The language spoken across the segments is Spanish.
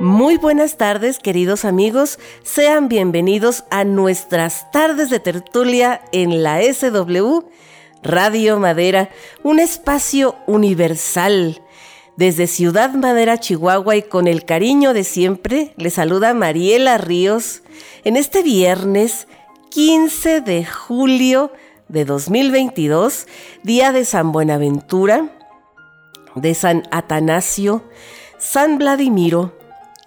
Muy buenas tardes, queridos amigos, sean bienvenidos a nuestras tardes de tertulia en la SW Radio Madera, un espacio universal. Desde Ciudad Madera, Chihuahua, y con el cariño de siempre, les saluda Mariela Ríos en este viernes 15 de julio de 2022, día de San Buenaventura, de San Atanasio, San Vladimiro,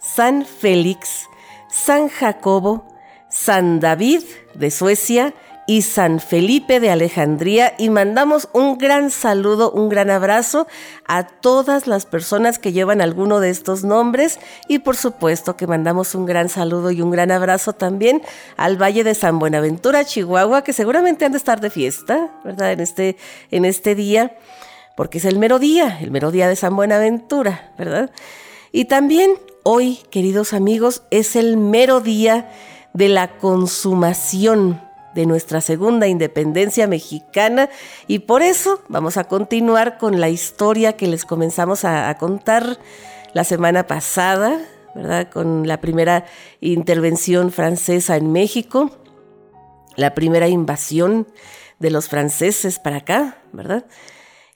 San Félix, San Jacobo, San David de Suecia y San Felipe de Alejandría, y mandamos un gran saludo, un gran abrazo a todas las personas que llevan alguno de estos nombres, y por supuesto que mandamos un gran saludo y un gran abrazo también al Valle de San Buenaventura, Chihuahua, que seguramente han de estar de fiesta, ¿verdad? En este día, porque es el mero día de San Buenaventura, ¿verdad? Y también hoy, queridos amigos, es el mero día de la consumación de nuestra segunda independencia mexicana, y por eso vamos a continuar con la historia que les comenzamos a contar la semana pasada, ¿verdad? Con la primera intervención francesa en México, la primera invasión de los franceses para acá, ¿verdad?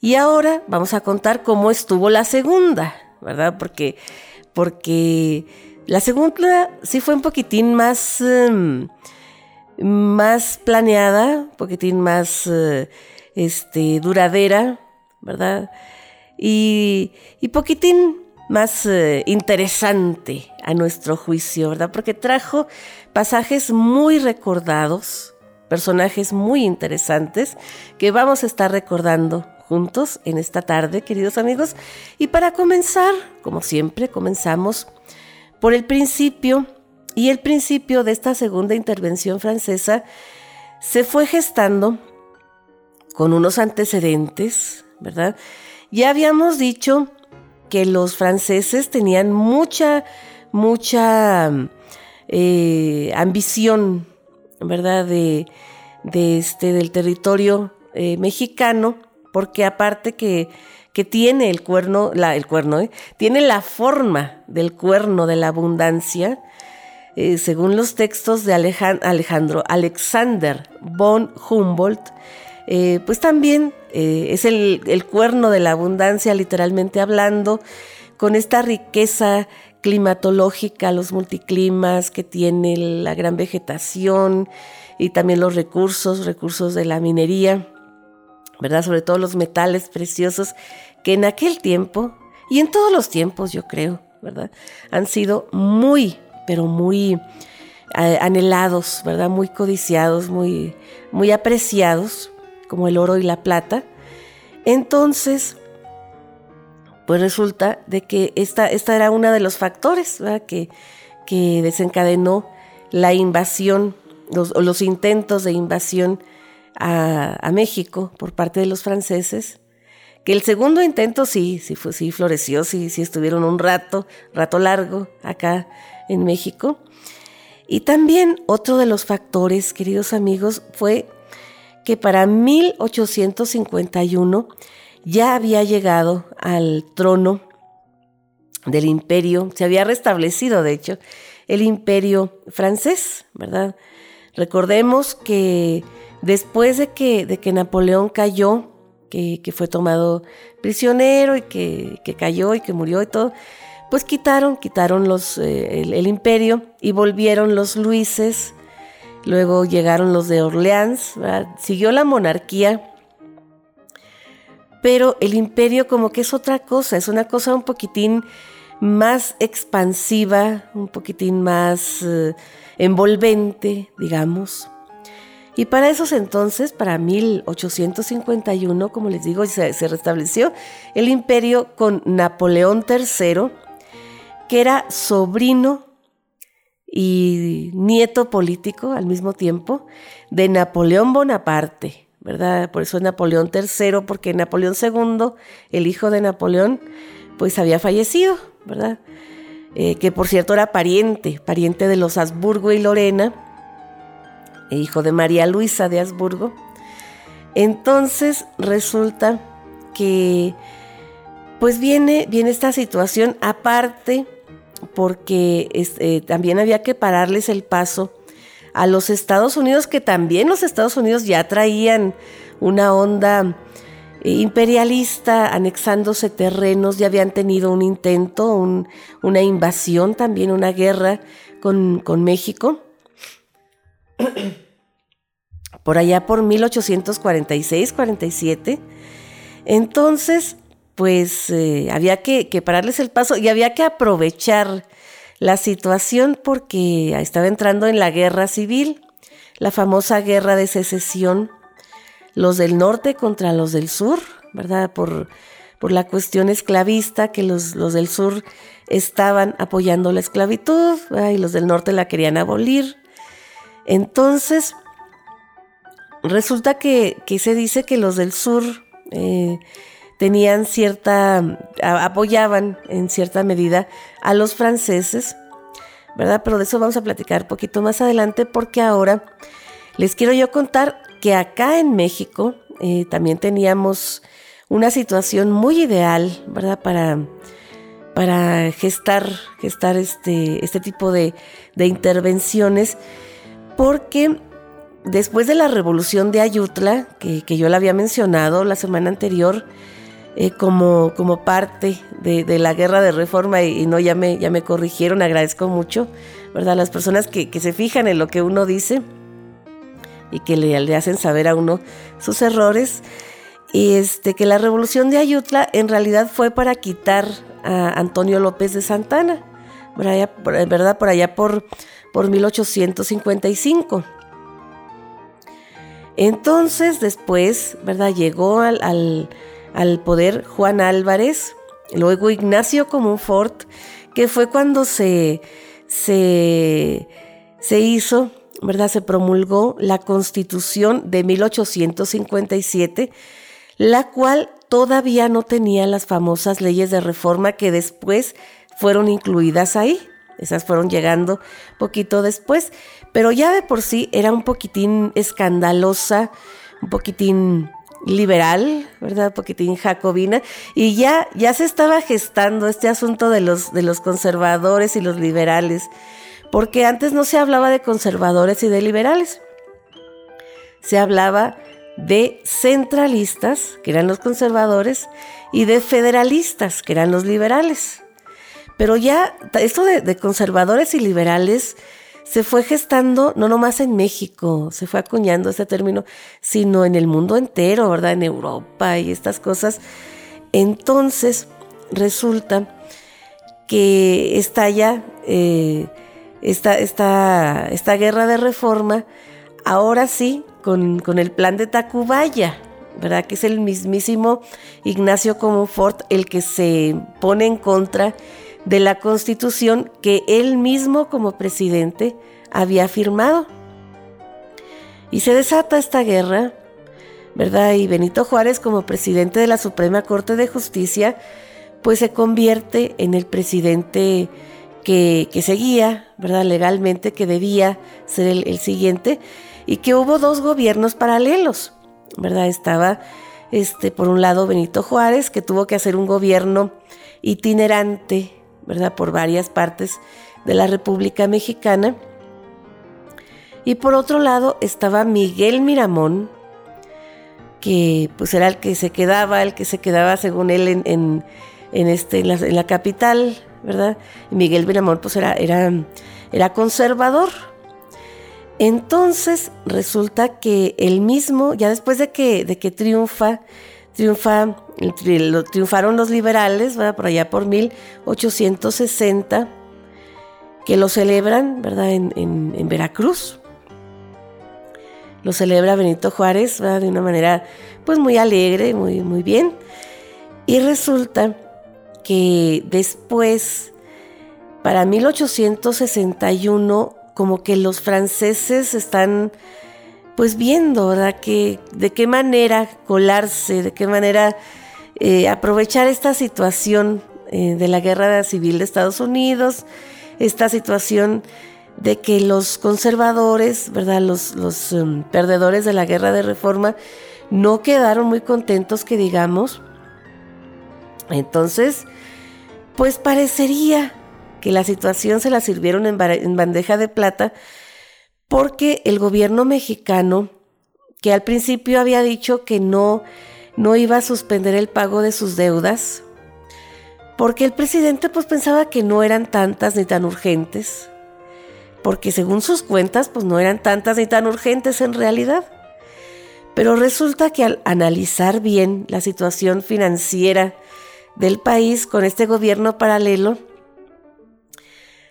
Y ahora vamos a contar cómo estuvo la segunda, ¿verdad? Porque la segunda sí fue un poquitín más planeada, un poquitín más duradera, ¿verdad? Y poquitín más interesante a nuestro juicio, ¿verdad? Porque trajo pasajes muy recordados, personajes muy interesantes que vamos a estar recordando juntos en esta tarde, queridos amigos. Y para comenzar, como siempre, comenzamos por el principio. Y el principio de esta segunda intervención francesa se fue gestando con unos antecedentes, ¿verdad? Ya habíamos dicho que los franceses tenían mucha ambición, ¿verdad? Del territorio mexicano, porque aparte que tiene tiene la forma del cuerno de la abundancia. Según los textos de Alexander von Humboldt, pues también es el cuerno de la abundancia, literalmente hablando, con esta riqueza climatológica, los multiclimas que tiene, la gran vegetación y también los recursos de la minería, ¿verdad? Sobre todo los metales preciosos que en aquel tiempo y en todos los tiempos, yo creo, ¿verdad?, han sido muy anhelados, ¿verdad? Muy codiciados, muy, muy apreciados, como el oro y la plata. Entonces, pues resulta de que esta era uno de los factores, ¿verdad?, que desencadenó la invasión, los intentos de invasión a México por parte de los franceses. Que el segundo intento sí floreció, sí estuvieron un rato largo acá en México. Y también otro de los factores, queridos amigos, fue que para 1851 ya había llegado al trono del imperio, se había restablecido, de hecho, el imperio francés, ¿verdad? Recordemos que después de que Napoleón cayó, que fue tomado prisionero y que cayó y que murió y todo, pues quitaron el imperio y volvieron los Luises, luego llegaron los de Orleans, ¿verdad? Siguió la monarquía, pero el imperio como que es otra cosa, es una cosa un poquitín más expansiva, un poquitín más envolvente, digamos. Y para esos entonces, para 1851, como les digo, se restableció el imperio con Napoleón III, que era sobrino y nieto político al mismo tiempo de Napoleón Bonaparte, ¿verdad? Por eso es Napoleón III, porque Napoleón II, el hijo de Napoleón, pues había fallecido, ¿verdad? Que por cierto era pariente de los Habsburgo y Lorena, hijo de María Luisa de Habsburgo. Entonces resulta que pues viene esta situación, aparte porque también había que pararles el paso a los Estados Unidos, que también los Estados Unidos ya traían una onda imperialista, anexándose terrenos. Ya habían tenido un intento, una invasión también, una guerra con México. Por allá por 1846-47. Entonces, pues había que pararles el paso y había que aprovechar la situación porque estaba entrando en la guerra civil, la famosa guerra de secesión, los del norte contra los del sur, ¿verdad? Por la cuestión esclavista, que los del sur estaban apoyando la esclavitud, ¿verdad? Y los del norte la querían abolir. Entonces, resulta que se dice que los del sur tenían apoyaban en cierta medida a los franceses, ¿verdad? Pero de eso vamos a platicar un poquito más adelante, porque ahora les quiero yo contar que acá en México también teníamos una situación muy ideal, ¿verdad? Para gestar este tipo de intervenciones, porque después de la revolución de Ayutla, que yo la había mencionado la semana anterior, como parte de la guerra de reforma, y no, ya me corrigieron, agradezco mucho, ¿verdad? Las personas que se fijan en lo que uno dice y que le hacen saber a uno sus errores, y que la revolución de Ayutla en realidad fue para quitar a Antonio López de Santa Anna, ¿verdad? Por allá por 1855. Entonces después, ¿verdad?, llegó al poder Juan Álvarez, luego Ignacio Comonfort, que fue cuando se hizo, ¿verdad?, se promulgó la Constitución de 1857, la cual todavía no tenía las famosas leyes de reforma que después fueron incluidas ahí. Esas fueron llegando poquito después, pero ya de por sí era un poquitín escandalosa, un poquitín liberal, ¿verdad? Un poquitín jacobina, y ya se estaba gestando este asunto de los conservadores y los liberales, porque antes no se hablaba de conservadores y de liberales. Se hablaba de centralistas, que eran los conservadores, y de federalistas, que eran los liberales. Pero ya esto de conservadores y liberales se fue gestando, no nomás en México, se fue acuñando este término, sino en el mundo entero, ¿verdad? En Europa y estas cosas. Entonces, resulta que estalla esta guerra de reforma, ahora sí, con el plan de Tacubaya, ¿verdad? Que es el mismísimo Ignacio Comonfort el que se pone en contra de la Constitución que él mismo como presidente había firmado. Y se desata esta guerra, ¿verdad? Y Benito Juárez, como presidente de la Suprema Corte de Justicia, pues se convierte en el presidente que seguía, ¿verdad?, legalmente, que debía ser el siguiente, y que hubo dos gobiernos paralelos, ¿verdad? Estaba, por un lado, Benito Juárez, que tuvo que hacer un gobierno itinerante, ¿verdad?, por varias partes de la República Mexicana. Y por otro lado estaba Miguel Miramón, que pues era el que se quedaba según él en la capital, ¿verdad? Y Miguel Miramón pues era conservador. Entonces resulta que él mismo, ya después de que triunfaron los liberales, ¿verdad?, por allá por 1860, que lo celebran, ¿verdad?, en Veracruz. Lo celebra Benito Juárez, ¿verdad?, de una manera pues muy alegre, muy, muy bien. Y resulta que después, para 1861, como que los franceses están pues viendo, ¿verdad?, que de qué manera colarse, de qué manera aprovechar esta situación de la guerra civil de Estados Unidos, esta situación de que los conservadores, ¿verdad?, los perdedores de la guerra de reforma no quedaron muy contentos, que digamos. Entonces, pues parecería, que la situación se la sirvieron en bandeja de plata, porque el gobierno mexicano, que al principio había dicho que no iba a suspender el pago de sus deudas, porque el presidente pues pensaba que no eran tantas ni tan urgentes, porque según sus cuentas pues no eran tantas ni tan urgentes en realidad. Pero resulta que al analizar bien la situación financiera del país con este gobierno paralelo,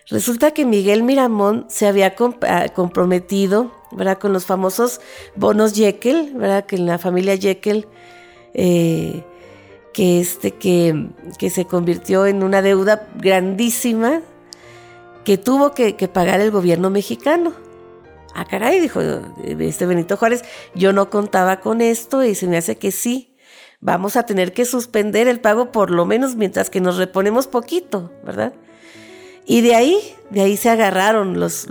resulta que Miguel Miramón se había comprometido, ¿verdad?, con los famosos bonos Jekyll, ¿verdad?, que en la familia Jekyll, que se convirtió en una deuda grandísima que tuvo que pagar el gobierno mexicano. Ah, caray, dijo Benito Juárez, yo no contaba con esto y se me hace que sí, vamos a tener que suspender el pago por lo menos mientras que nos reponemos poquito, ¿verdad? Y de ahí se agarraron los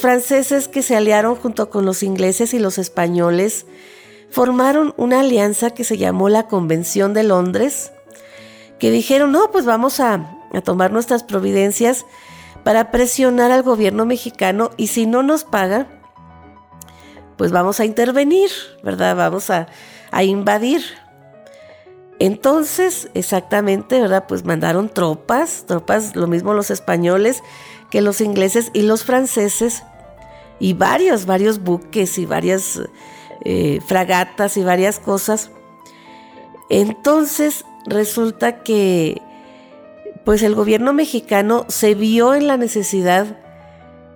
franceses, que se aliaron junto con los ingleses y los españoles. Formaron una alianza que se llamó la Convención de Londres, que dijeron, no, pues vamos a tomar nuestras providencias para presionar al gobierno mexicano, y si no nos paga, pues vamos a intervenir, ¿verdad? Vamos a invadir. Entonces, exactamente, ¿verdad?, pues mandaron tropas, lo mismo los españoles que los ingleses y los franceses, y varios buques y varias... fragatas y varias cosas. Entonces resulta que pues el gobierno mexicano se vio en la necesidad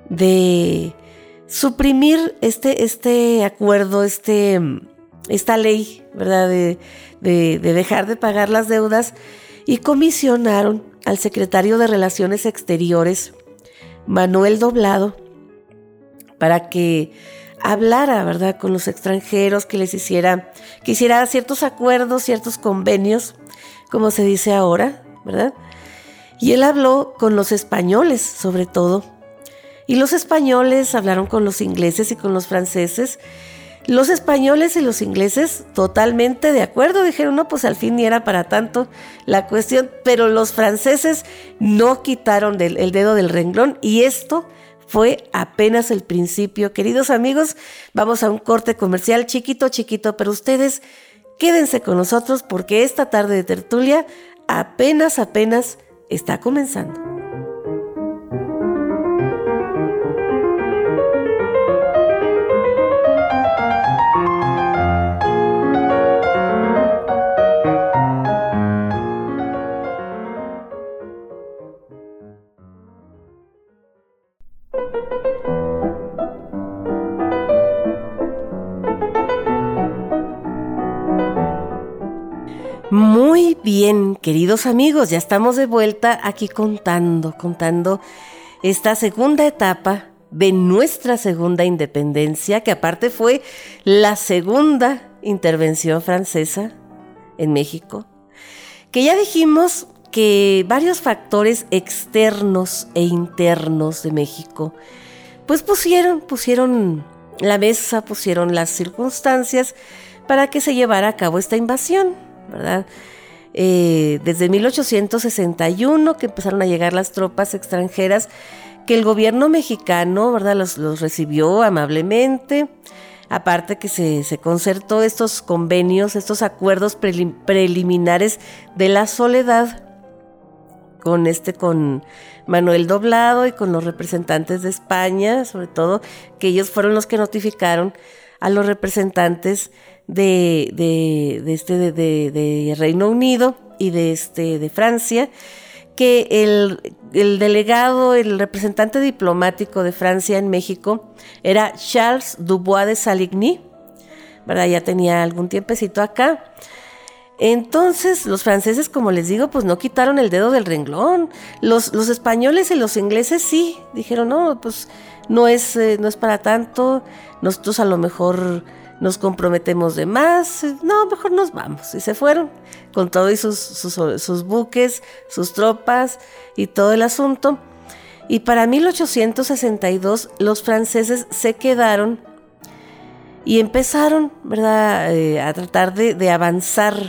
de suprimir este acuerdo, esta ley, ¿verdad?, de dejar de pagar las deudas, y comisionaron al secretario de Relaciones Exteriores, Manuel Doblado, para que hablara, ¿verdad?, con los extranjeros, que hiciera ciertos acuerdos, ciertos convenios, como se dice ahora, ¿verdad? Y él habló con los españoles, sobre todo. Y los españoles hablaron con los ingleses y con los franceses. Los españoles y los ingleses totalmente de acuerdo, dijeron, no, pues al fin ni era para tanto la cuestión, pero los franceses no quitaron el dedo del renglón, y esto fue apenas el principio. Queridos amigos, vamos a un corte comercial chiquito, pero ustedes quédense con nosotros, porque esta tarde de tertulia apenas está comenzando. Muy bien, queridos amigos, ya estamos de vuelta aquí contando esta segunda etapa de nuestra segunda independencia, que aparte fue la segunda intervención francesa en México, que ya dijimos que varios factores externos e internos de México pues pusieron la mesa, pusieron las circunstancias para que se llevara a cabo esta invasión, ¿verdad? Desde 1861 que empezaron a llegar las tropas extranjeras, que el gobierno mexicano, ¿verdad?, los recibió amablemente, aparte que se concertó estos convenios, estos acuerdos preliminares de la soledad con Manuel Doblado y con los representantes de España, sobre todo, que ellos fueron los que notificaron a los representantes de Reino Unido y de Francia, que el delegado, el representante diplomático de Francia en México era Charles Dubois de Saligny, ¿verdad? Ya tenía algún tiempecito acá. Entonces los franceses, como les digo, pues no quitaron el dedo del renglón. Los españoles y los ingleses sí dijeron, no, pues no es para tanto, nosotros a lo mejor nos comprometemos de más, no, mejor nos vamos. Y se fueron con todo y sus buques, sus tropas y todo el asunto. Y para 1862 los franceses se quedaron y empezaron, ¿verdad?, a tratar de avanzar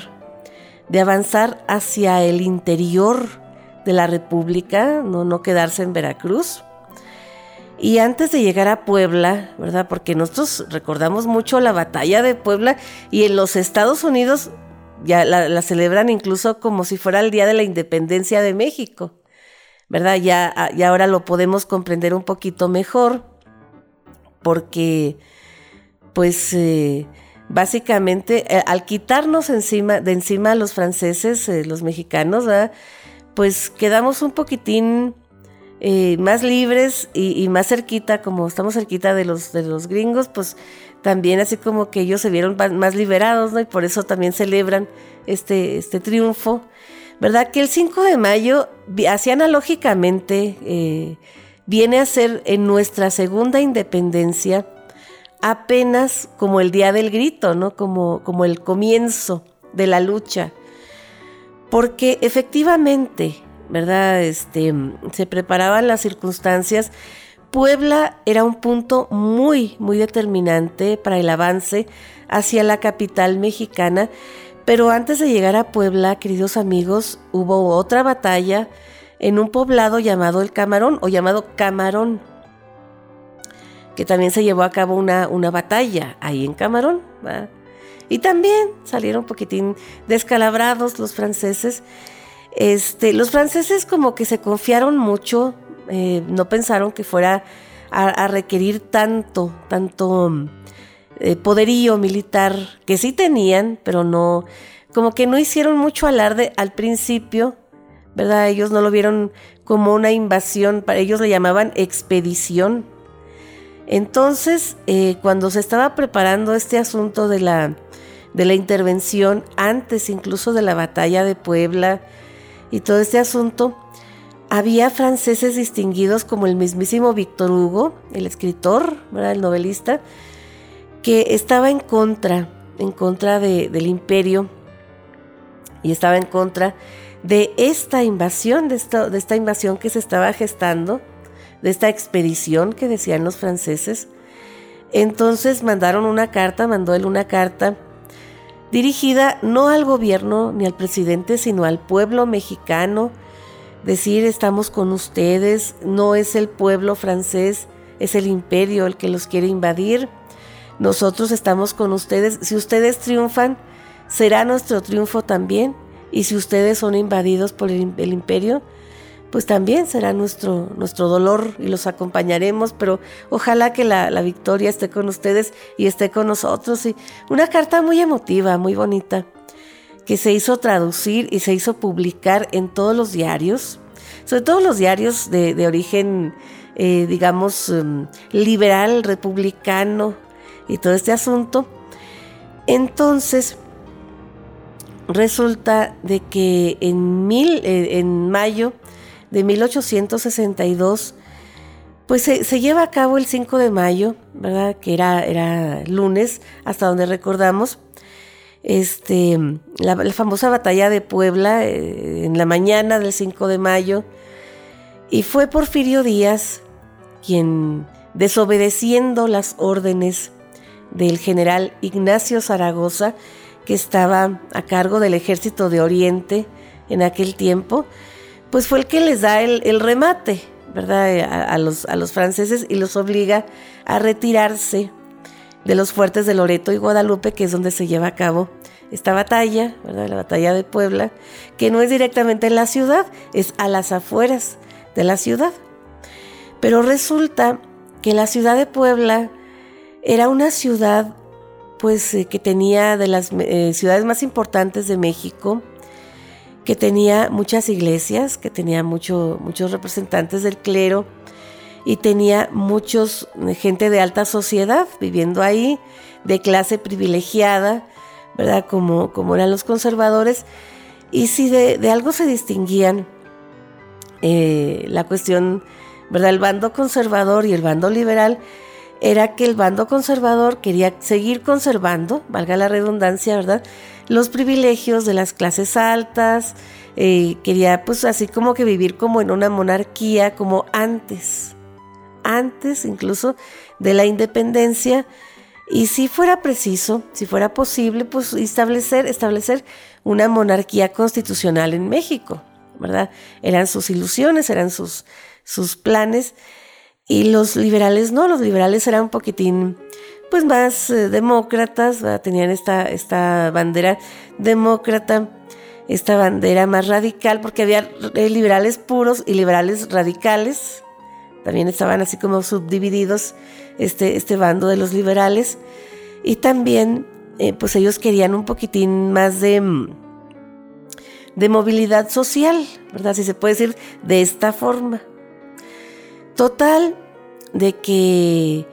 hacia el interior de la República, no quedarse en Veracruz. Y antes de llegar a Puebla, ¿verdad? Porque nosotros recordamos mucho la batalla de Puebla, y en los Estados Unidos ya la celebran incluso como si fuera el Día de la Independencia de México, ¿verdad? Ya ahora lo podemos comprender un poquito mejor, porque pues básicamente al quitarnos de encima a los franceses, los mexicanos, ¿verdad? Pues quedamos un poquitín más libres y más cerquita, como estamos cerquita de los gringos, pues también así como que ellos se vieron más liberados, ¿no? Y por eso también celebran este triunfo, ¿verdad? Que el 5 de mayo, así analógicamente, viene a ser en nuestra segunda independencia apenas como el día del grito, ¿no? Como el comienzo de la lucha, porque efectivamente, ¿verdad? Se preparaban las circunstancias. Puebla era un punto muy, muy determinante para el avance hacia la capital mexicana, pero antes de llegar a Puebla, queridos amigos, hubo otra batalla en un poblado llamado El Camarón, o llamado Camarón, que también se llevó a cabo una batalla ahí en Camarón, ¿verdad? Y también salieron un poquitín descalabrados los franceses. Los franceses como que se confiaron mucho, no pensaron que fuera a requerir tanto poderío militar, que sí tenían, pero no, como que no hicieron mucho alarde al principio, ¿verdad? Ellos no lo vieron como una invasión, para ellos le llamaban expedición. Entonces, cuando se estaba preparando este asunto de la intervención, antes incluso de la batalla de Puebla, y todo este asunto, había franceses distinguidos como el mismísimo Víctor Hugo, el escritor, ¿verdad? El novelista, que estaba en contra del imperio, y estaba en contra de esta invasión, de esta invasión que se estaba gestando, de esta expedición que decían los franceses. Entonces mandó él una carta dirigida no al gobierno ni al presidente, sino al pueblo mexicano, decir: estamos con ustedes, no es el pueblo francés, es el imperio el que los quiere invadir, nosotros estamos con ustedes, si ustedes triunfan, será nuestro triunfo también, y si ustedes son invadidos por el imperio, pues también será nuestro dolor y los acompañaremos, pero ojalá que la victoria esté con ustedes y esté con nosotros. Y una carta muy emotiva, muy bonita, que se hizo traducir y se hizo publicar en todos los diarios, sobre todo los diarios de origen, digamos, liberal, republicano y todo este asunto. Entonces, resulta de que en mayo de 1862, pues se lleva a cabo el 5 de mayo, ¿verdad? Que era lunes, hasta donde recordamos, la famosa batalla de Puebla, en la mañana del 5 de mayo, y fue Porfirio Díaz quien, desobedeciendo las órdenes del general Ignacio Zaragoza, que estaba a cargo del Ejército de Oriente en aquel tiempo, pues fue el que les da el remate, ¿verdad? A los franceses, y los obliga a retirarse de los fuertes de Loreto y Guadalupe, que es donde se lleva a cabo esta batalla, ¿verdad? La batalla de Puebla, que no es directamente en la ciudad, es a las afueras de la ciudad. Pero resulta que la ciudad de Puebla era una ciudad, pues, que tenía de las ciudades más importantes de México, que tenía muchas iglesias, que tenía muchos representantes del clero, y tenía muchos gente de alta sociedad viviendo ahí, de clase privilegiada, ¿verdad? Como eran los conservadores. Y si de algo se distinguían, la cuestión, ¿verdad? El bando conservador y el bando liberal, era que el bando conservador quería seguir conservando, valga la redundancia, ¿verdad?, los privilegios de las clases altas, quería, pues, así como que vivir como en una monarquía, como antes incluso de la independencia, y si fuera preciso, si fuera posible, pues establecer una monarquía constitucional en México, ¿verdad? Eran sus ilusiones, eran sus planes. Y los liberales no, los liberales eran un poquitín pues más demócratas, ¿verdad? Tenían esta bandera demócrata, esta bandera más radical, porque había liberales puros y liberales radicales. También estaban así como subdivididos este bando de los liberales. Y también pues ellos querían un poquitín más de movilidad social, ¿verdad? Si se puede decir de esta forma. Total, de que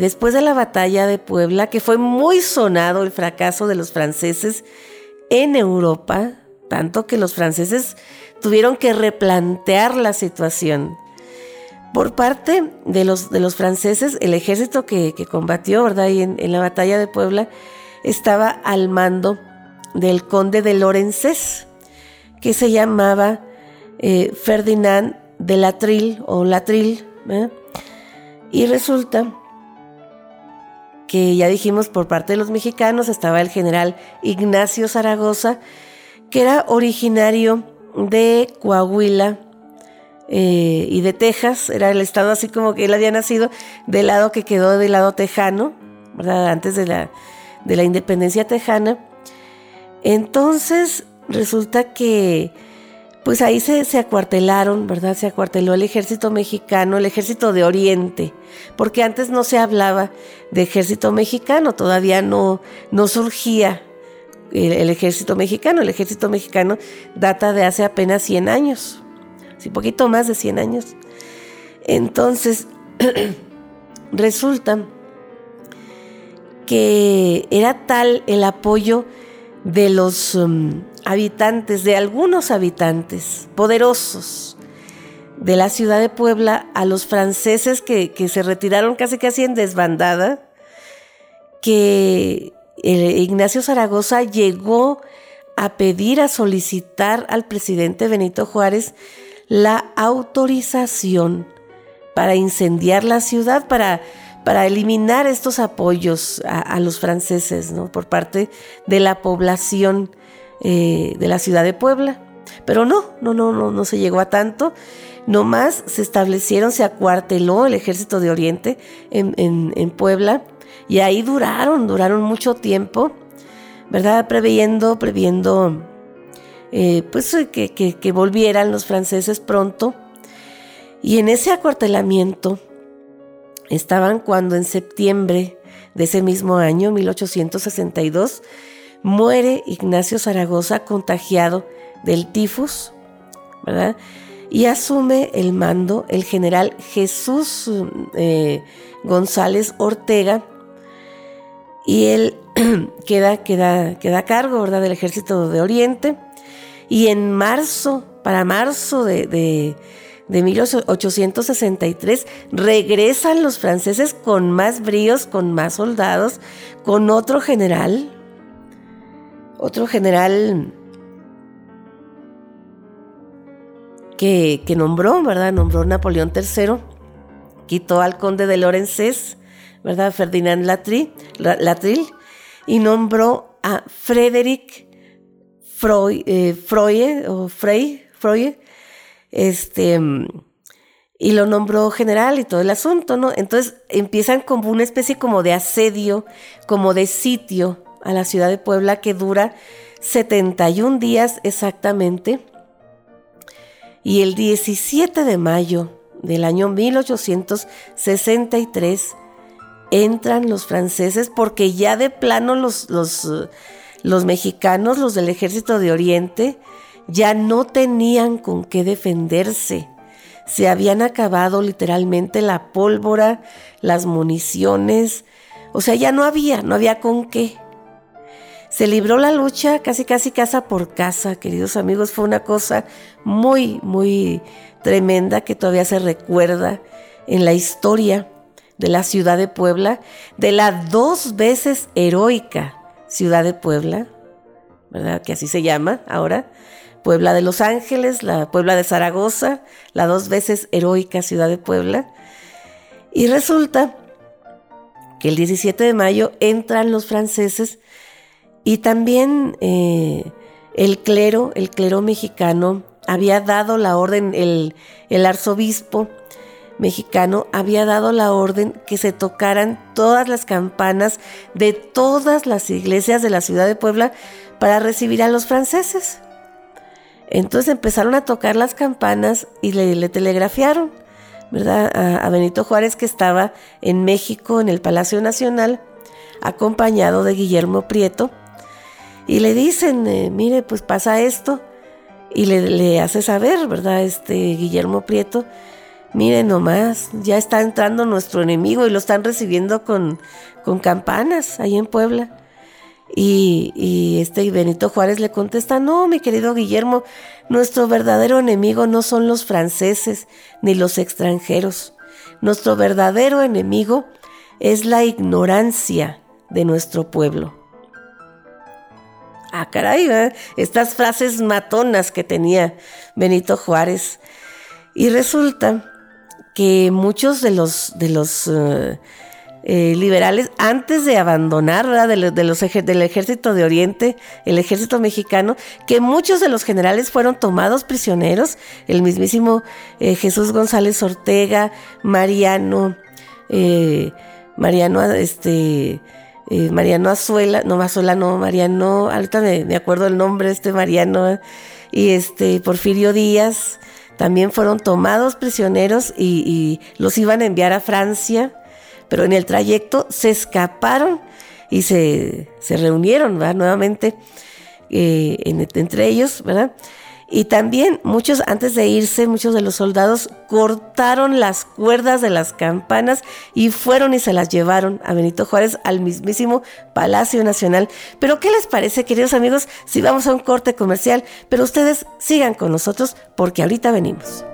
después de la batalla de Puebla, que fue muy sonado el fracaso de los franceses en Europa, tanto que los franceses tuvieron que replantear la situación. Por parte de los franceses, el ejército que combatió, ¿verdad?, y en la batalla de Puebla, estaba al mando del conde de Lorences, que se llamaba Ferdinand de Latril o Latril, ¿eh? Y resulta que ya dijimos, por parte de los mexicanos estaba el general Ignacio Zaragoza, que era originario de Coahuila y de Texas. Era el estado así como que él había nacido del lado que quedó del lado tejano, ¿verdad?, antes de la independencia tejana. Entonces resulta que pues ahí se acuartelaron, ¿verdad? Se acuarteló el ejército mexicano, el ejército de Oriente, porque antes no se hablaba de ejército mexicano, todavía no surgía el ejército mexicano. El ejército mexicano data de hace apenas 100 años, sí, poquito más de 100 años. Entonces, resulta que era tal el apoyo de los habitantes, de algunos habitantes poderosos de la ciudad de Puebla a los franceses que se retiraron casi en desbandada, que Ignacio Zaragoza llegó a pedir, a solicitar al presidente Benito Juárez la autorización para incendiar la ciudad, para eliminar estos apoyos a los franceses, ¿no?, por parte de la población de la ciudad de Puebla. Pero no se llegó a tanto. Nomás se acuarteló el ejército de Oriente en Puebla, y ahí duraron mucho tiempo, ¿verdad?, previendo pues que volvieran los franceses pronto. Y en ese acuartelamiento estaban cuando en septiembre de ese mismo año, 1862, muere Ignacio Zaragoza contagiado del tifus, ¿verdad? Y asume el mando el general Jesús González Ortega, y él queda a cargo, ¿verdad?, del ejército de Oriente. Y en marzo de 1863 regresan los franceses con más bríos, con más soldados, con otro general que nombró, ¿verdad? Nombró Napoleón III, quitó al conde de Lorences, ¿verdad?, Ferdinand Latril, y nombró a Frédéric Freye, y lo nombró general y todo el asunto, ¿no? Entonces empiezan como una especie como de asedio, como de sitio a la ciudad de Puebla, que dura 71 días exactamente. Y el 17 de mayo del año 1863 entran los franceses, porque ya de plano los mexicanos, los del ejército de Oriente, ya no tenían con qué defenderse. Se habían acabado literalmente la pólvora, las municiones, o sea, ya no había con qué. Se libró la lucha casi casa por casa, queridos amigos. Fue una cosa muy, muy tremenda que todavía se recuerda en la historia de la ciudad de Puebla, de la 2 veces heroica ciudad de Puebla, ¿verdad?, que así se llama ahora, Puebla de Los Ángeles, la Puebla de Zaragoza, la 2 veces heroica ciudad de Puebla. Y resulta que el 17 de mayo entran los franceses, y también el clero mexicano había dado la orden, el arzobispo mexicano había dado la orden que se tocaran todas las campanas de todas las iglesias de la ciudad de Puebla para recibir a los franceses. Entonces empezaron a tocar las campanas y le telegrafiaron, ¿verdad?, a Benito Juárez, que estaba en México, en el Palacio Nacional, acompañado de Guillermo Prieto, y le dicen, mire, pues pasa esto, y le hace saber, ¿verdad?, Guillermo Prieto, mire nomás, ya está entrando nuestro enemigo y lo están recibiendo con campanas ahí en Puebla. Y Benito Juárez le contesta, no, mi querido Guillermo, nuestro verdadero enemigo no son los franceses ni los extranjeros. Nuestro verdadero enemigo es la ignorancia de nuestro pueblo. Ah, caray, ¿eh? Estas frases matonas que tenía Benito Juárez. Y resulta que muchos de los liberales, antes de abandonar, ¿verdad?, del ejército de Oriente, el ejército mexicano, que muchos de los generales fueron tomados prisioneros, el mismísimo Jesús González Ortega, Mariano, ahorita me acuerdo el nombre, Mariano, y Porfirio Díaz, también fueron tomados prisioneros y los iban a enviar a Francia. Pero en el trayecto se escaparon y se reunieron, ¿verdad?, nuevamente entre ellos, ¿verdad? Y también muchos, antes de irse, muchos de los soldados cortaron las cuerdas de las campanas y fueron y se las llevaron a Benito Juárez, al mismísimo Palacio Nacional. Pero ¿qué les parece, queridos amigos, si vamos a un corte comercial? Pero ustedes sigan con nosotros, porque ahorita venimos.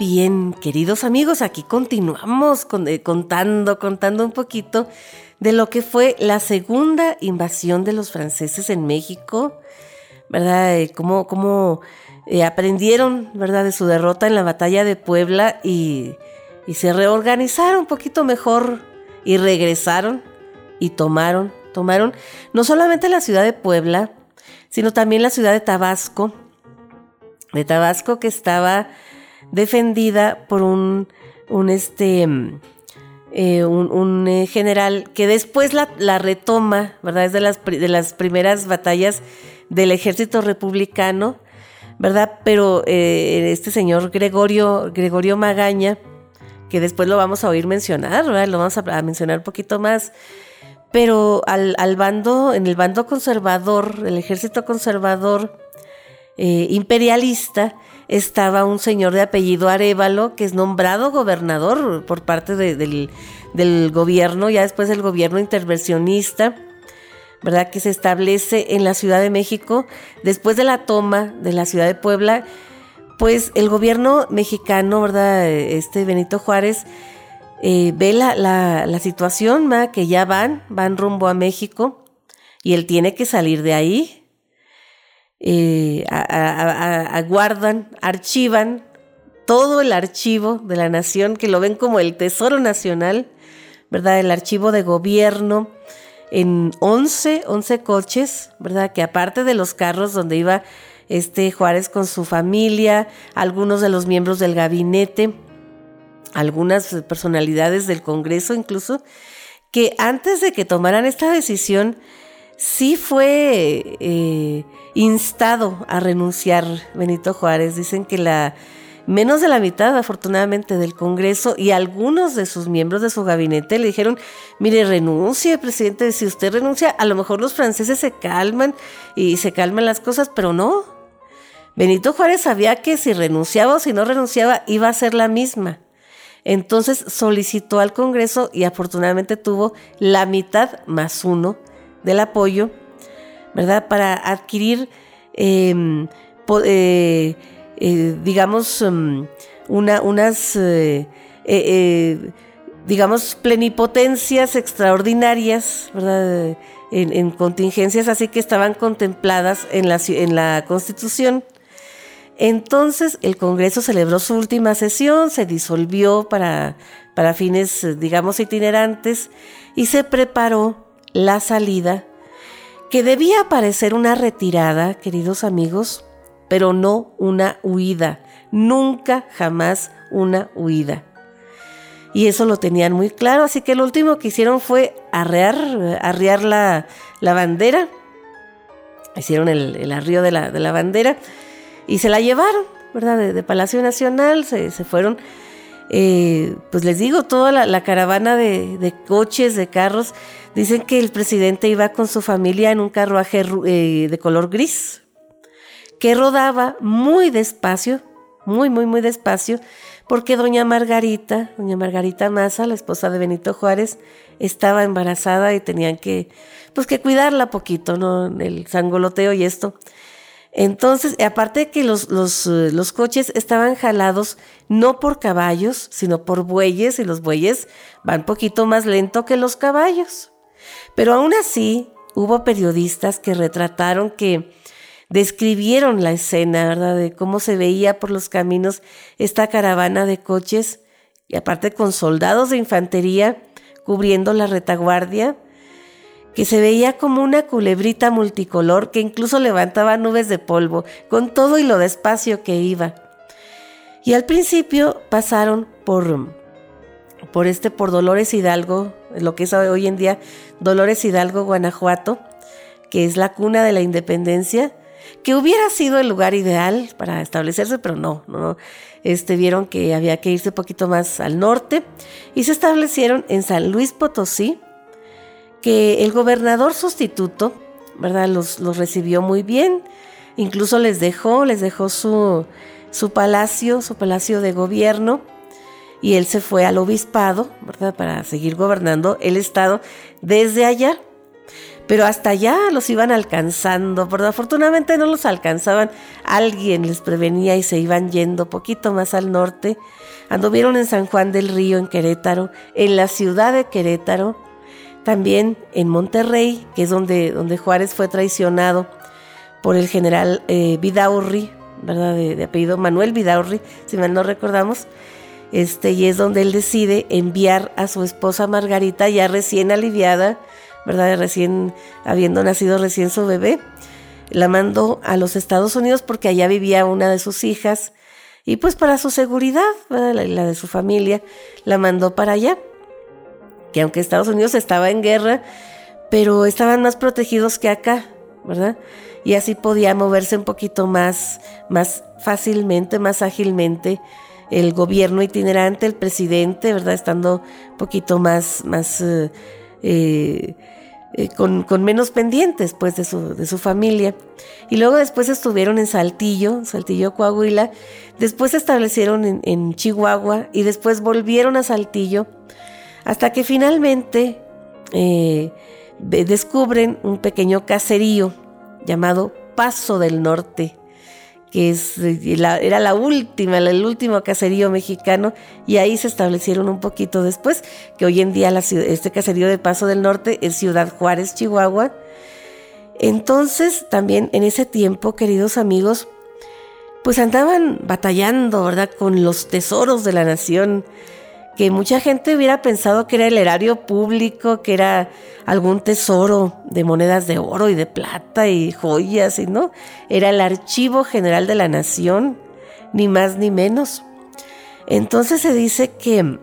Bien, queridos amigos, aquí continuamos contando un poquito de lo que fue la segunda invasión de los franceses en México, ¿verdad? Cómo aprendieron, ¿verdad?, de su derrota en la batalla de Puebla y se reorganizaron un poquito mejor y regresaron y tomaron no solamente la ciudad de Puebla, sino también la ciudad de Tabasco, que estaba defendida por un general que después la retoma, ¿verdad? Es de las primeras batallas del ejército republicano, ¿verdad? Pero este señor Gregorio Magaña, que después lo vamos a oír mencionar, ¿verdad? Lo vamos a mencionar un poquito más. Pero en el bando conservador, el ejército conservador imperialista, estaba un señor de apellido Arévalo, que es nombrado gobernador por parte del gobierno, ya después del gobierno intervencionista, ¿verdad?, que se establece en la Ciudad de México. Después de la toma de la Ciudad de Puebla, pues el gobierno mexicano, ¿verdad?, Benito Juárez, ve la situación, ¿verdad?, que ya van rumbo a México y él tiene que salir de ahí. Archivan todo el archivo de la nación, que lo ven como el Tesoro Nacional, ¿verdad?, el archivo de gobierno, en 11 coches, ¿verdad?, que aparte de los carros donde iba Juárez con su familia, algunos de los miembros del gabinete, algunas personalidades del Congreso incluso, que antes de que tomaran esta decisión, sí fue instado a renunciar Benito Juárez. Dicen que menos de la mitad, afortunadamente, del Congreso y algunos de sus miembros de su gabinete le dijeron, mire, renuncie, presidente, si usted renuncia, a lo mejor los franceses se calman y se calman las cosas, pero no. Benito Juárez sabía que si renunciaba o si no renunciaba iba a ser la misma. Entonces solicitó al Congreso y afortunadamente tuvo la mitad más uno del apoyo, ¿verdad?, para adquirir digamos, unas plenipotencias extraordinarias, ¿verdad? En contingencias así que estaban contempladas en la Constitución. Entonces el Congreso celebró su última sesión, se disolvió para fines, digamos, itinerantes, y se preparó la salida, que debía parecer una retirada, queridos amigos, pero no una huida, nunca jamás una huida. Y eso lo tenían muy claro, así que lo último que hicieron fue arrear la bandera, hicieron el arreo de la bandera y se la llevaron, ¿verdad? De Palacio Nacional se fueron, pues les digo, toda la caravana de coches, de carros. Dicen que el presidente iba con su familia en un carruaje de color gris, que rodaba muy despacio, muy, muy, muy despacio, porque doña Margarita Maza, la esposa de Benito Juárez, estaba embarazada y tenían que cuidarla poquito, ¿no? El sangoloteo y esto. Entonces, aparte de que los coches estaban jalados no por caballos, sino por bueyes, y los bueyes van poquito más lento que los caballos. Pero aún así, hubo periodistas que retrataron, que describieron la escena, ¿verdad? De cómo se veía por los caminos esta caravana de coches, y aparte con soldados de infantería cubriendo la retaguardia, que se veía como una culebrita multicolor que incluso levantaba nubes de polvo, con todo y lo despacio que iba. Y al principio pasaron por Dolores Hidalgo, lo que es hoy en día Dolores Hidalgo, Guanajuato, que es la cuna de la independencia, que hubiera sido el lugar ideal para establecerse, pero no. Vieron que había que irse un poquito más al norte y se establecieron en San Luis Potosí, que el gobernador sustituto, ¿verdad?, los recibió muy bien, incluso les dejó su palacio de gobierno, y él se fue al obispado, ¿verdad?, para seguir gobernando el estado desde allá. Pero hasta allá los iban alcanzando, pero afortunadamente no los alcanzaban. Alguien les prevenía y se iban yendo poquito más al norte. Anduvieron en San Juan del Río, en Querétaro, en la ciudad de Querétaro, también en Monterrey, que es donde Juárez fue traicionado por el general Vidaurri, ¿verdad?, de apellido Manuel Vidaurri, si mal no recordamos. Y es donde él decide enviar a su esposa Margarita, ya recién aliviada, ¿verdad?, recién habiendo nacido recién su bebé. La mandó a los Estados Unidos porque allá vivía una de sus hijas, y pues para su seguridad, la de su familia, la mandó para allá, que aunque Estados Unidos estaba en guerra, pero estaban más protegidos que acá, ¿verdad? Y así podía moverse un poquito más fácilmente, más ágilmente el gobierno itinerante, el presidente, ¿verdad?, estando un poquito con menos pendientes, pues, de su familia. Y luego después estuvieron en Saltillo, Coahuila, después se establecieron en Chihuahua, y después volvieron a Saltillo, hasta que finalmente descubren un pequeño caserío llamado Paso del Norte, que era el último caserío mexicano, y ahí se establecieron un poquito después, que hoy en día este caserío de Paso del Norte es Ciudad Juárez, Chihuahua. Entonces, también en ese tiempo, queridos amigos, pues andaban batallando, ¿verdad?, con los tesoros de la nación, que mucha gente hubiera pensado que era el erario público, que era algún tesoro de monedas de oro y de plata y joyas, y no, era el Archivo General de la Nación, ni más ni menos. Entonces se dice que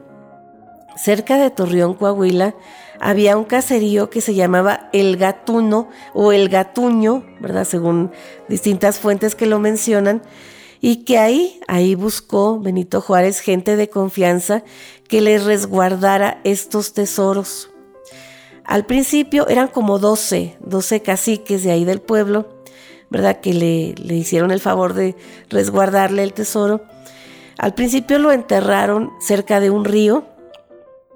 cerca de Torreón, Coahuila, había un caserío que se llamaba El Gatuño o El Gatuño, ¿verdad?, según distintas fuentes que lo mencionan, y que ahí buscó Benito Juárez gente de confianza que les resguardara estos tesoros. Al principio eran como 12 caciques de ahí del pueblo, ¿verdad?, que le hicieron el favor de resguardarle el tesoro. Al principio lo enterraron cerca de un río,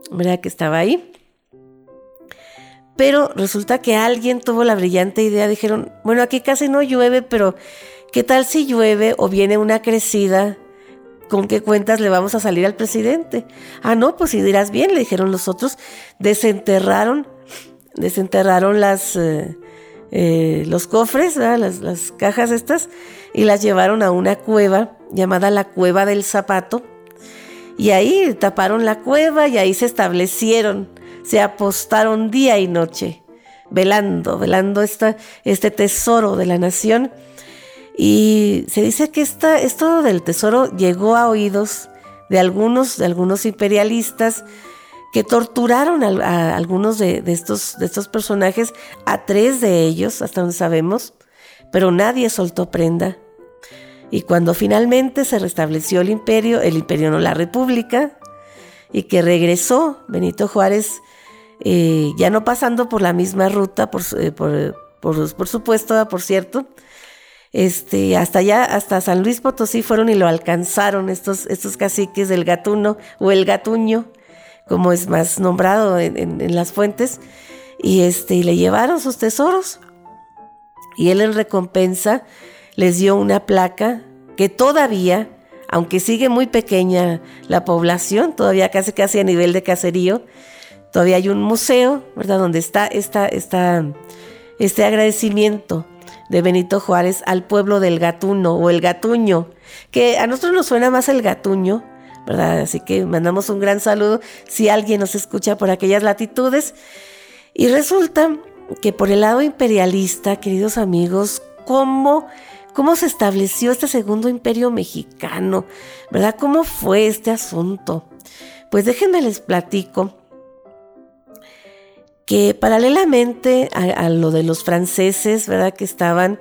¿verdad?, que estaba ahí. Pero resulta que alguien tuvo la brillante idea, dijeron, bueno, aquí casi no llueve, pero ¿Qué tal si llueve o viene una crecida? ¿Con qué cuentas le vamos a salir al presidente? Ah, no, pues si dirás bien, le dijeron los otros. Desenterraron los cofres, las cajas estas, y las llevaron a una cueva llamada la Cueva del Zapato. Y ahí taparon la cueva y ahí se establecieron, se apostaron día y noche, velando este tesoro de la nación. Y se dice que esto del tesoro llegó a oídos de algunos imperialistas que torturaron a algunos de estos personajes, a 3 de ellos, hasta donde sabemos, pero nadie soltó prenda. Y cuando finalmente se restableció el imperio no, la república, y que regresó Benito Juárez, ya no pasando por la misma ruta, por supuesto, hasta San Luis Potosí fueron y lo alcanzaron estos caciques del Gatuno o El Gatuño, como es más nombrado en las fuentes, y le llevaron sus tesoros, y él en recompensa les dio una placa que todavía, aunque sigue muy pequeña la población, todavía casi a nivel de caserío, todavía hay un museo, ¿verdad?, donde está este agradecimiento de Benito Juárez al pueblo del Gatuno o El Gatuño, que a nosotros nos suena más El Gatuño, ¿verdad? Así que mandamos un gran saludo si alguien nos escucha por aquellas latitudes. Y resulta que por el lado imperialista, queridos amigos, ¿cómo se estableció este segundo imperio mexicano, ¿verdad? ¿Cómo fue este asunto? Pues déjenme les platico que paralelamente a lo de los franceses, ¿verdad?, que estaban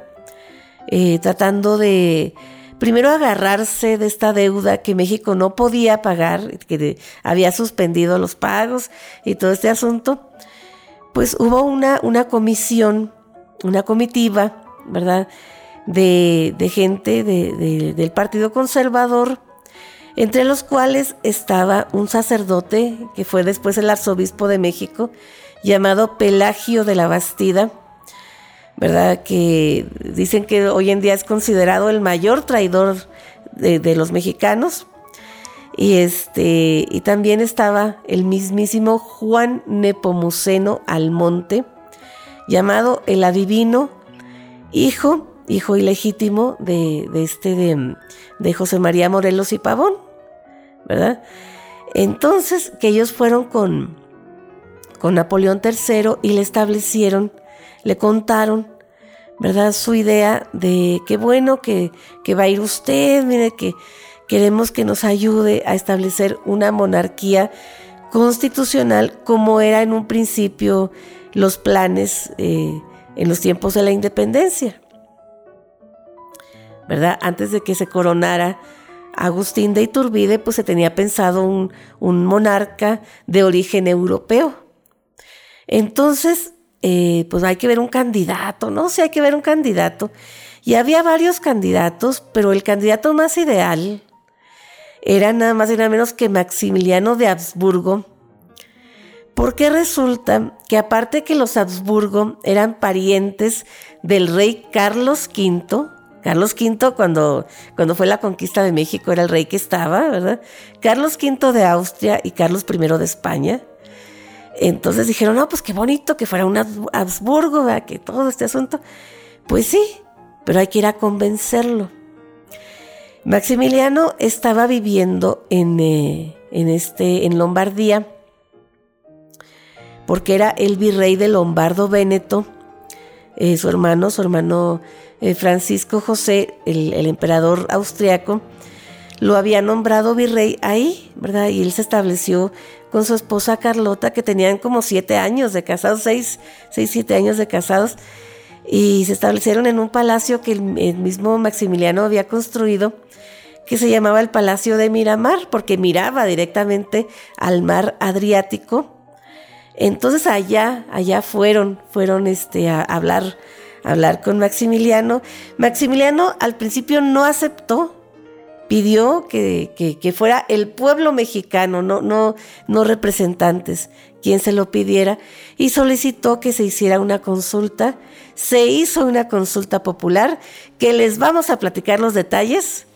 tratando de primero agarrarse de esta deuda que México no podía pagar, que había suspendido los pagos y todo este asunto, pues hubo una comisión, una comitiva, ¿verdad?, de gente del Partido Conservador, entre los cuales estaba un sacerdote que fue después el arzobispo de México, llamado Pelagio de la Bastida, ¿verdad?, que dicen que hoy en día es considerado el mayor traidor de los mexicanos. Y también estaba el mismísimo Juan Nepomuceno Almonte, llamado el adivino, hijo ilegítimo de José María Morelos y Pavón, ¿verdad? Entonces, que ellos fueron con Napoleón III y le contaron, ¿verdad?, su idea de qué bueno que va a ir usted, mire que queremos que nos ayude a establecer una monarquía constitucional como era en un principio los planes en los tiempos de la independencia, ¿verdad? Antes de que se coronara Agustín de Iturbide, pues se tenía pensado un monarca de origen europeo. Entonces, pues hay que ver un candidato, ¿no? Sí, hay que ver un candidato. Y había varios candidatos, pero el candidato más ideal era nada más y nada menos que Maximiliano de Habsburgo, porque resulta que aparte que los Habsburgo eran parientes del rey Carlos V, Carlos V cuando fue la conquista de México era el rey que estaba, ¿verdad? Carlos V de Austria y Carlos I de España. Entonces dijeron, no, pues qué bonito que fuera un Habsburgo, ¿verdad?, que todo este asunto. Pues sí, pero hay que ir a convencerlo. Maximiliano estaba viviendo en Lombardía, porque era el virrey de Lombardo-Véneto. Su hermano Francisco José, el emperador austriaco, lo había nombrado virrey ahí, ¿verdad? Y él se estableció con su esposa Carlota, que tenían como 7 años de casados, 6, 7 años de casados, y se establecieron en un palacio que el mismo Maximiliano había construido, que se llamaba el Palacio de Miramar, porque miraba directamente al mar Adriático. Entonces allá fueron a hablar con Maximiliano. Maximiliano al principio no aceptó, pidió que fuera el pueblo mexicano, no representantes, quien se lo pidiera, y solicitó que se hiciera una consulta. Se hizo una consulta popular, que les vamos a platicar los detalles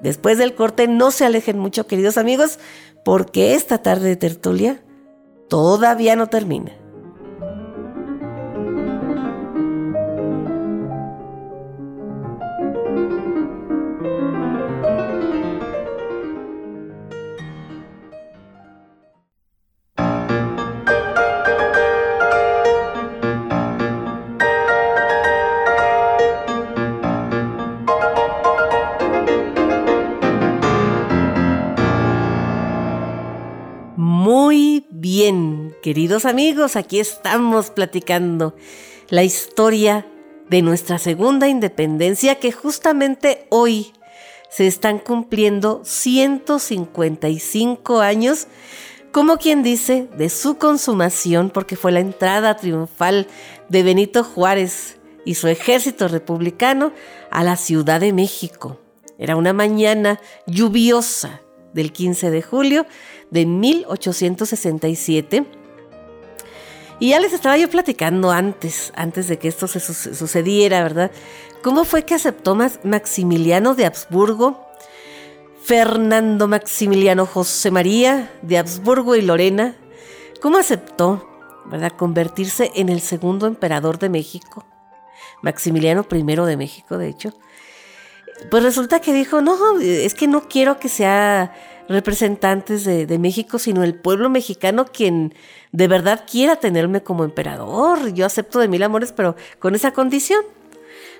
después del corte. No se alejen mucho, queridos amigos, porque esta tarde de tertulia todavía no termina. Queridos amigos, aquí estamos platicando la historia de nuestra segunda independencia, que justamente hoy se están cumpliendo 155 años, como quien dice, de su consumación, porque fue la entrada triunfal de Benito Juárez y su ejército republicano a la Ciudad de México. Era una mañana lluviosa del 15 de julio de 1867. Y ya les estaba yo platicando antes de que esto se sucediera, ¿verdad? ¿Cómo fue que aceptó Maximiliano de Habsburgo, Fernando Maximiliano José María de Habsburgo y Lorena? ¿Cómo aceptó, verdad, convertirse en el segundo emperador de México? Maximiliano I de México, de hecho. Pues resulta que dijo, no, es que no quiero que sea representantes de México, sino el pueblo mexicano quien de verdad quiera tenerme como emperador. Yo acepto de mil amores, pero con esa condición.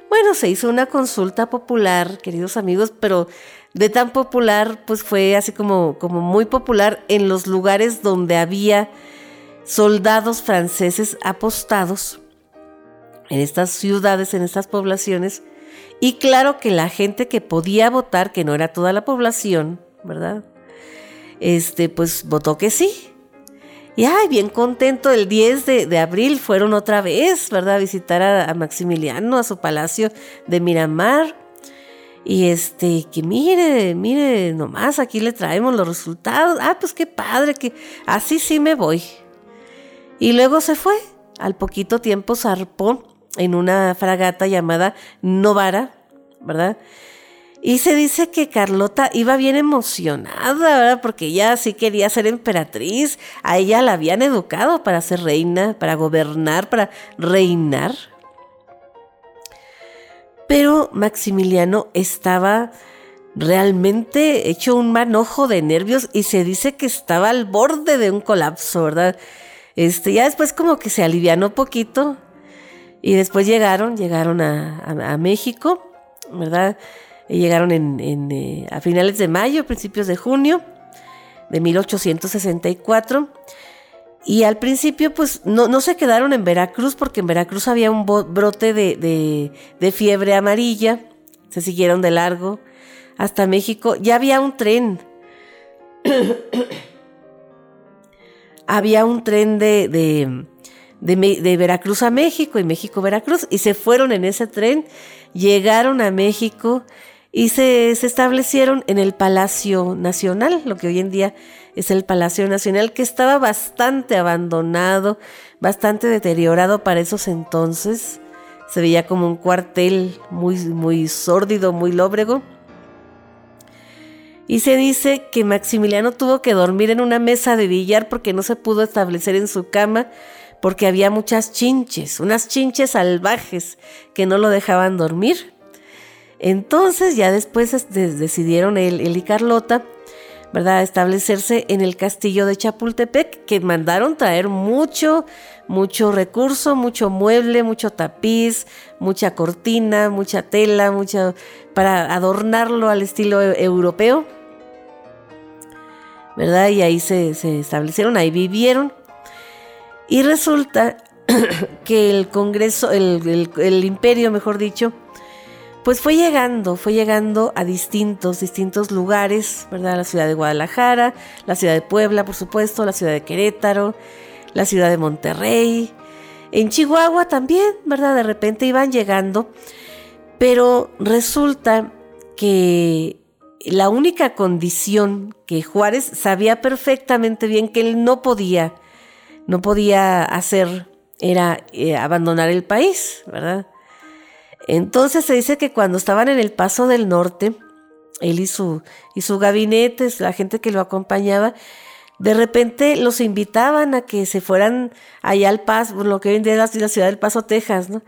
Bueno, se hizo una consulta popular, queridos amigos, pero de tan popular, pues fue así como muy popular en los lugares donde había soldados franceses apostados en estas ciudades, en estas poblaciones. Y claro que la gente que podía votar, que no era toda la población, ¿verdad? Pues votó que sí. Y ay, bien contento, el 10 de abril fueron otra vez, ¿verdad?, a visitar a Maximiliano, a su palacio de Miramar. Y que mire, nomás aquí le traemos los resultados. Ah, pues qué padre, que así sí me voy. Y luego se fue. Al poquito tiempo zarpó en una fragata llamada Novara, ¿verdad? Y se dice que Carlota iba bien emocionada, ¿verdad? Porque ella sí quería ser emperatriz. A ella la habían educado para ser reina, para gobernar, para reinar. Pero Maximiliano estaba realmente hecho un manojo de nervios y se dice que estaba al borde de un colapso, ¿verdad? Ya después como que se alivianó poquito y después llegaron a México, ¿verdad? Llegaron a finales de mayo, principios de junio de 1864. Y al principio, pues, no se quedaron en Veracruz, porque en Veracruz había un brote de fiebre amarilla. Se siguieron de largo hasta México. Ya había un tren. Había un tren de Veracruz a México y México-Veracruz. Y se fueron en ese tren, llegaron a México. Y se establecieron en el Palacio Nacional, lo que hoy en día es el Palacio Nacional, que estaba bastante abandonado, bastante deteriorado para esos entonces. Se veía como un cuartel muy, muy sórdido, muy lóbrego. Y se dice que Maximiliano tuvo que dormir en una mesa de billar porque no se pudo establecer en su cama, porque había muchas chinches, unas chinches salvajes que no lo dejaban dormir. Entonces ya después decidieron él y Carlota, ¿verdad?, establecerse en el castillo de Chapultepec, que mandaron traer mucho recurso, mucho mueble, mucho tapiz, mucha cortina, mucha tela, para adornarlo al estilo europeo, ¿verdad? Y ahí se establecieron, ahí vivieron. Y resulta que el Congreso, el imperio, mejor dicho, pues fue llegando a distintos lugares, ¿verdad? La ciudad de Guadalajara, la ciudad de Puebla, por supuesto, la ciudad de Querétaro, la ciudad de Monterrey, en Chihuahua también, ¿verdad? De repente iban llegando, pero resulta que la única condición que Juárez sabía perfectamente bien que él no podía no podía hacer era abandonar el país, ¿verdad? Entonces se dice que cuando estaban en el Paso del Norte, él y su gabinete, la gente que lo acompañaba, de repente los invitaban a que se fueran allá al Paso, por lo que hoy en día es la ciudad del Paso, Texas, ¿no?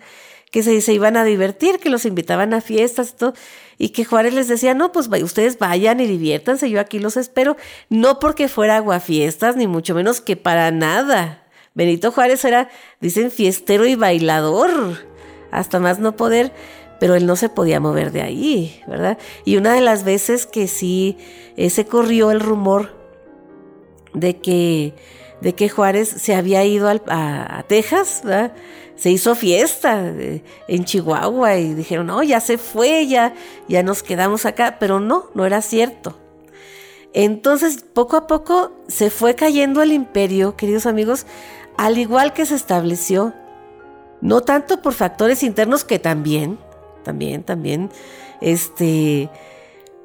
Que se iban a divertir, que los invitaban a fiestas y todo, y que Juárez les decía, no, pues ustedes vayan y diviértanse, yo aquí los espero. No porque fuera aguafiestas, ni mucho menos que para nada. Benito Juárez era, dicen, fiestero y bailador, hasta más no poder, pero él no se podía mover de ahí, ¿verdad? Y una de las veces que sí se corrió el rumor de que Juárez se había ido a Texas, ¿verdad? Se hizo fiesta en Chihuahua y dijeron, no, ya se fue, ya nos quedamos acá, pero no era cierto. Entonces, poco a poco se fue cayendo el imperio, queridos amigos, al igual que se estableció, no tanto por factores internos que también,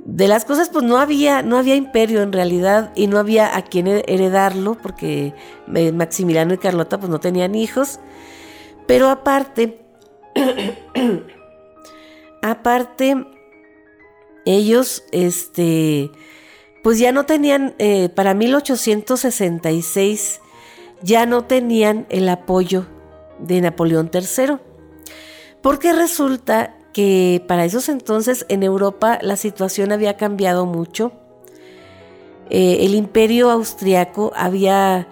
de las cosas, pues no había imperio en realidad y no había a quien heredarlo porque Maximiliano y Carlota pues no tenían hijos. Pero aparte ellos pues ya no tenían, para 1866 ya no tenían el apoyo de Napoleón III, porque resulta que para esos entonces en Europa la situación había cambiado mucho. El imperio austriaco había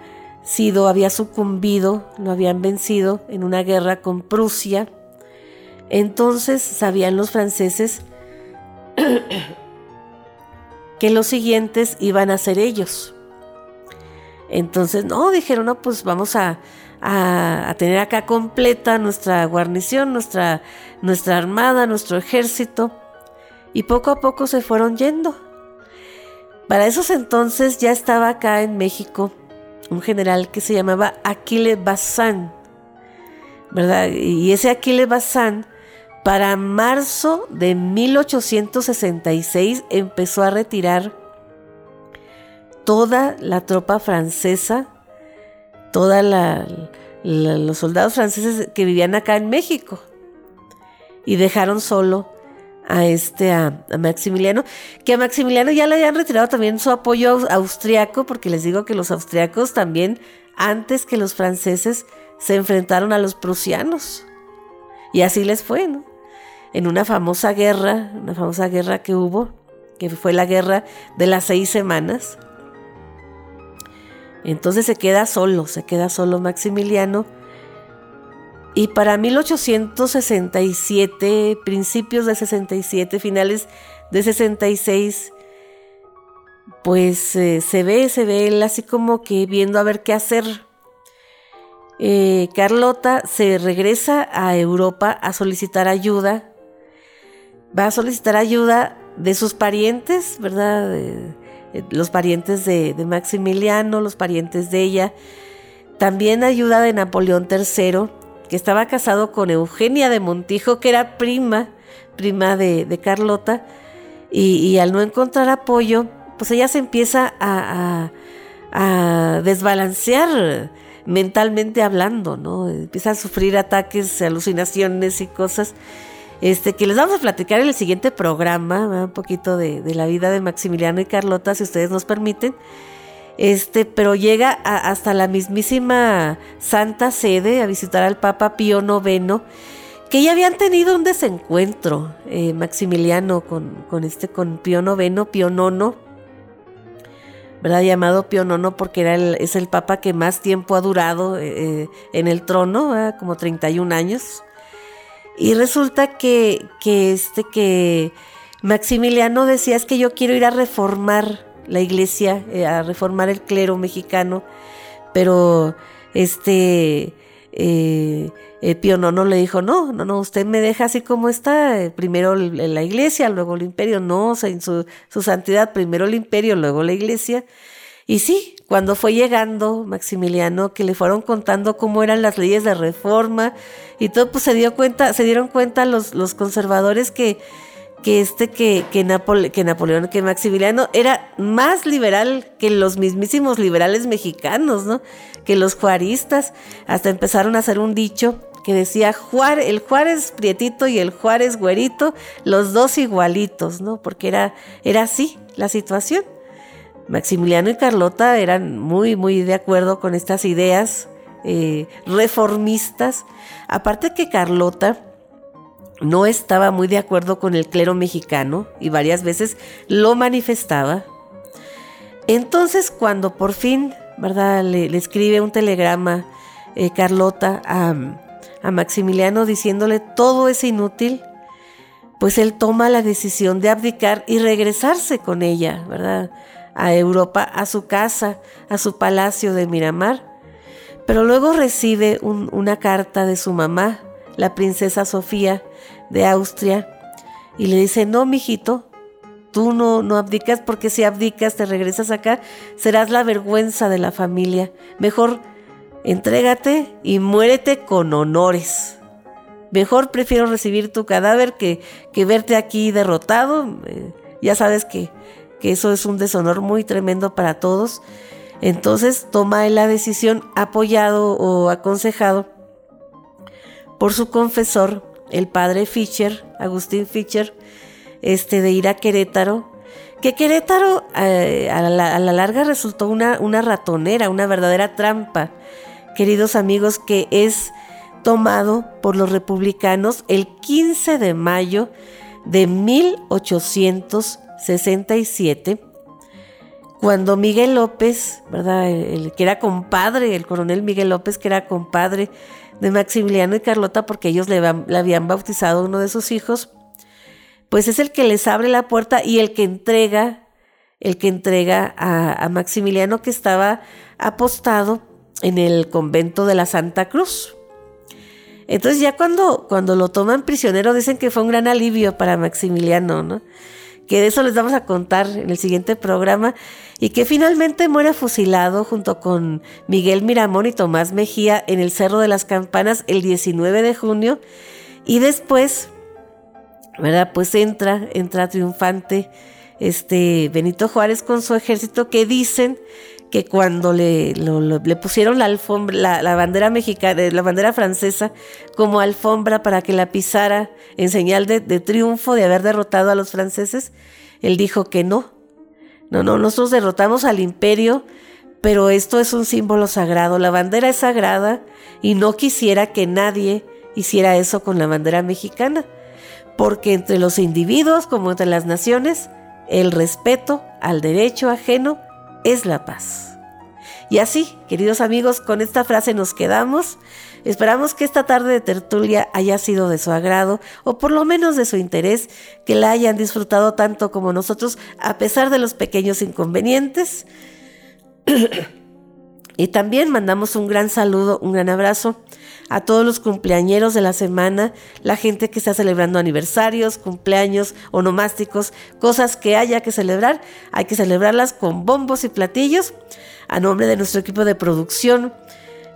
sucumbido, lo habían vencido en una guerra con Prusia. Entonces sabían los franceses que los siguientes iban a ser ellos. Entonces dijeron, no, pues vamos a tener acá completa nuestra guarnición, nuestra armada, nuestro ejército, y poco a poco se fueron yendo. Para esos entonces ya estaba acá en México un general que se llamaba Aquile Bazaine, ¿verdad? Y ese Aquile Bazaine, para marzo de 1866, empezó a retirar toda la tropa francesa, todos los soldados franceses que vivían acá en México, y dejaron solo a Maximiliano, que a Maximiliano ya le habían retirado también su apoyo austriaco, porque les digo que los austriacos también, antes que los franceses, se enfrentaron a los prusianos, y así les fue, ¿no? En una famosa guerra que hubo, que fue la Guerra de las 6 Semanas. Entonces se queda solo Maximiliano, y para 1867, principios de 67, finales de 66, pues se ve él así como que viendo a ver qué hacer. Carlota se regresa a Europa a solicitar ayuda. Va a solicitar ayuda de sus parientes, ¿verdad? Los parientes de Maximiliano, los parientes de ella. También ayuda de Napoleón III, que estaba casado con Eugenia de Montijo, que era prima de Carlota, y al no encontrar apoyo, pues ella se empieza a desbalancear mentalmente hablando, ¿no? Empieza a sufrir ataques, alucinaciones y cosas que les vamos a platicar en el siguiente programa, ¿verdad? Un poquito de la vida de Maximiliano y Carlota, si ustedes nos permiten. Pero llega hasta la mismísima Santa Sede a visitar al Papa Pío IX, que ya habían tenido un desencuentro, Maximiliano con Pío IX, ¿verdad? Llamado Pío IX porque es el Papa que más tiempo ha durado en el trono, ¿verdad? Como 31 años. Y resulta que Maximiliano decía, es que yo quiero ir a reformar la iglesia, a reformar el clero mexicano, pero Pío IX le dijo, no, usted me deja así como está, primero la iglesia, luego el imperio, no, en su santidad, primero el imperio, luego la iglesia. Y sí, cuando fue llegando Maximiliano, que le fueron contando cómo eran las leyes de reforma y todo, pues se dieron cuenta los conservadores que que Maximiliano era más liberal que los mismísimos liberales mexicanos, ¿no? Que los juaristas, hasta empezaron a hacer un dicho que decía el Juárez prietito y el Juárez güerito, los dos igualitos, ¿no? Porque era así la situación. Maximiliano y Carlota eran muy, muy de acuerdo con estas ideas reformistas. Aparte que Carlota no estaba muy de acuerdo con el clero mexicano y varias veces lo manifestaba. Entonces, cuando por fin, ¿verdad?, le escribe un telegrama Carlota a Maximiliano diciéndole todo es inútil, pues él toma la decisión de abdicar y regresarse con ella, ¿verdad?, a Europa, a su casa, a su palacio de Miramar. Pero luego recibe una carta de su mamá, la princesa Sofía de Austria, y le dice: no, mijito, tú no abdicas, porque si abdicas te regresas acá, serás la vergüenza de la familia. Mejor entrégate y muérete con honores. Mejor prefiero recibir tu cadáver que verte aquí derrotado. Ya sabes que eso es un deshonor muy tremendo para todos. Entonces toma la decisión, apoyado o aconsejado por su confesor, el padre Fischer, Agustín Fischer, de ir a Querétaro. Que Querétaro a la larga resultó una ratonera, una verdadera trampa, queridos amigos, que es tomado por los republicanos el 15 de mayo de 1867, cuando Miguel López, ¿verdad?, el coronel Miguel López, que era compadre de Maximiliano y Carlota, porque ellos le habían bautizado a uno de sus hijos, pues es el que les abre la puerta y el que entrega a Maximiliano, que estaba apostado en el convento de la Santa Cruz. Entonces, ya cuando lo toman prisionero, dicen que fue un gran alivio para Maximiliano, ¿no? Que de eso les vamos a contar en el siguiente programa, y que finalmente muere fusilado junto con Miguel Miramón y Tomás Mejía en el Cerro de las Campanas el 19 de junio, y después, ¿verdad?, pues entra triunfante Benito Juárez con su ejército, que dicen que cuando le pusieron la alfombra, la bandera mexicana, la bandera francesa como alfombra para que la pisara en señal de triunfo de haber derrotado a los franceses, él dijo que no, nosotros derrotamos al imperio, pero esto es un símbolo sagrado, la bandera es sagrada, y no quisiera que nadie hiciera eso con la bandera mexicana, porque entre los individuos como entre las naciones, el respeto al derecho ajeno es la paz. Y así, queridos amigos, con esta frase nos quedamos. Esperamos que esta tarde de tertulia haya sido de su agrado, o por lo menos de su interés, que la hayan disfrutado tanto como nosotros, a pesar de los pequeños inconvenientes. Y también mandamos un gran saludo, un gran abrazo a todos los cumpleañeros de la semana, la gente que está celebrando aniversarios, cumpleaños, onomásticos, cosas que haya que celebrar, hay que celebrarlas con bombos y platillos. A nombre de nuestro equipo de producción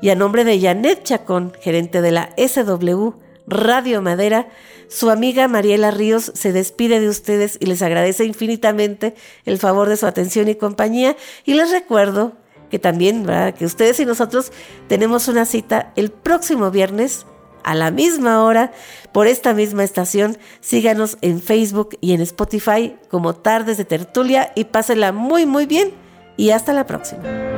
y a nombre de Janet Chacón, gerente de la SW Radio Madera, su amiga Mariela Ríos se despide de ustedes y les agradece infinitamente el favor de su atención y compañía, y les recuerdo que también, ¿verdad?, que ustedes y nosotros tenemos una cita el próximo viernes a la misma hora por esta misma estación. Síganos en Facebook y en Spotify como Tardes de Tertulia, y pásenla muy, muy bien, y hasta la próxima.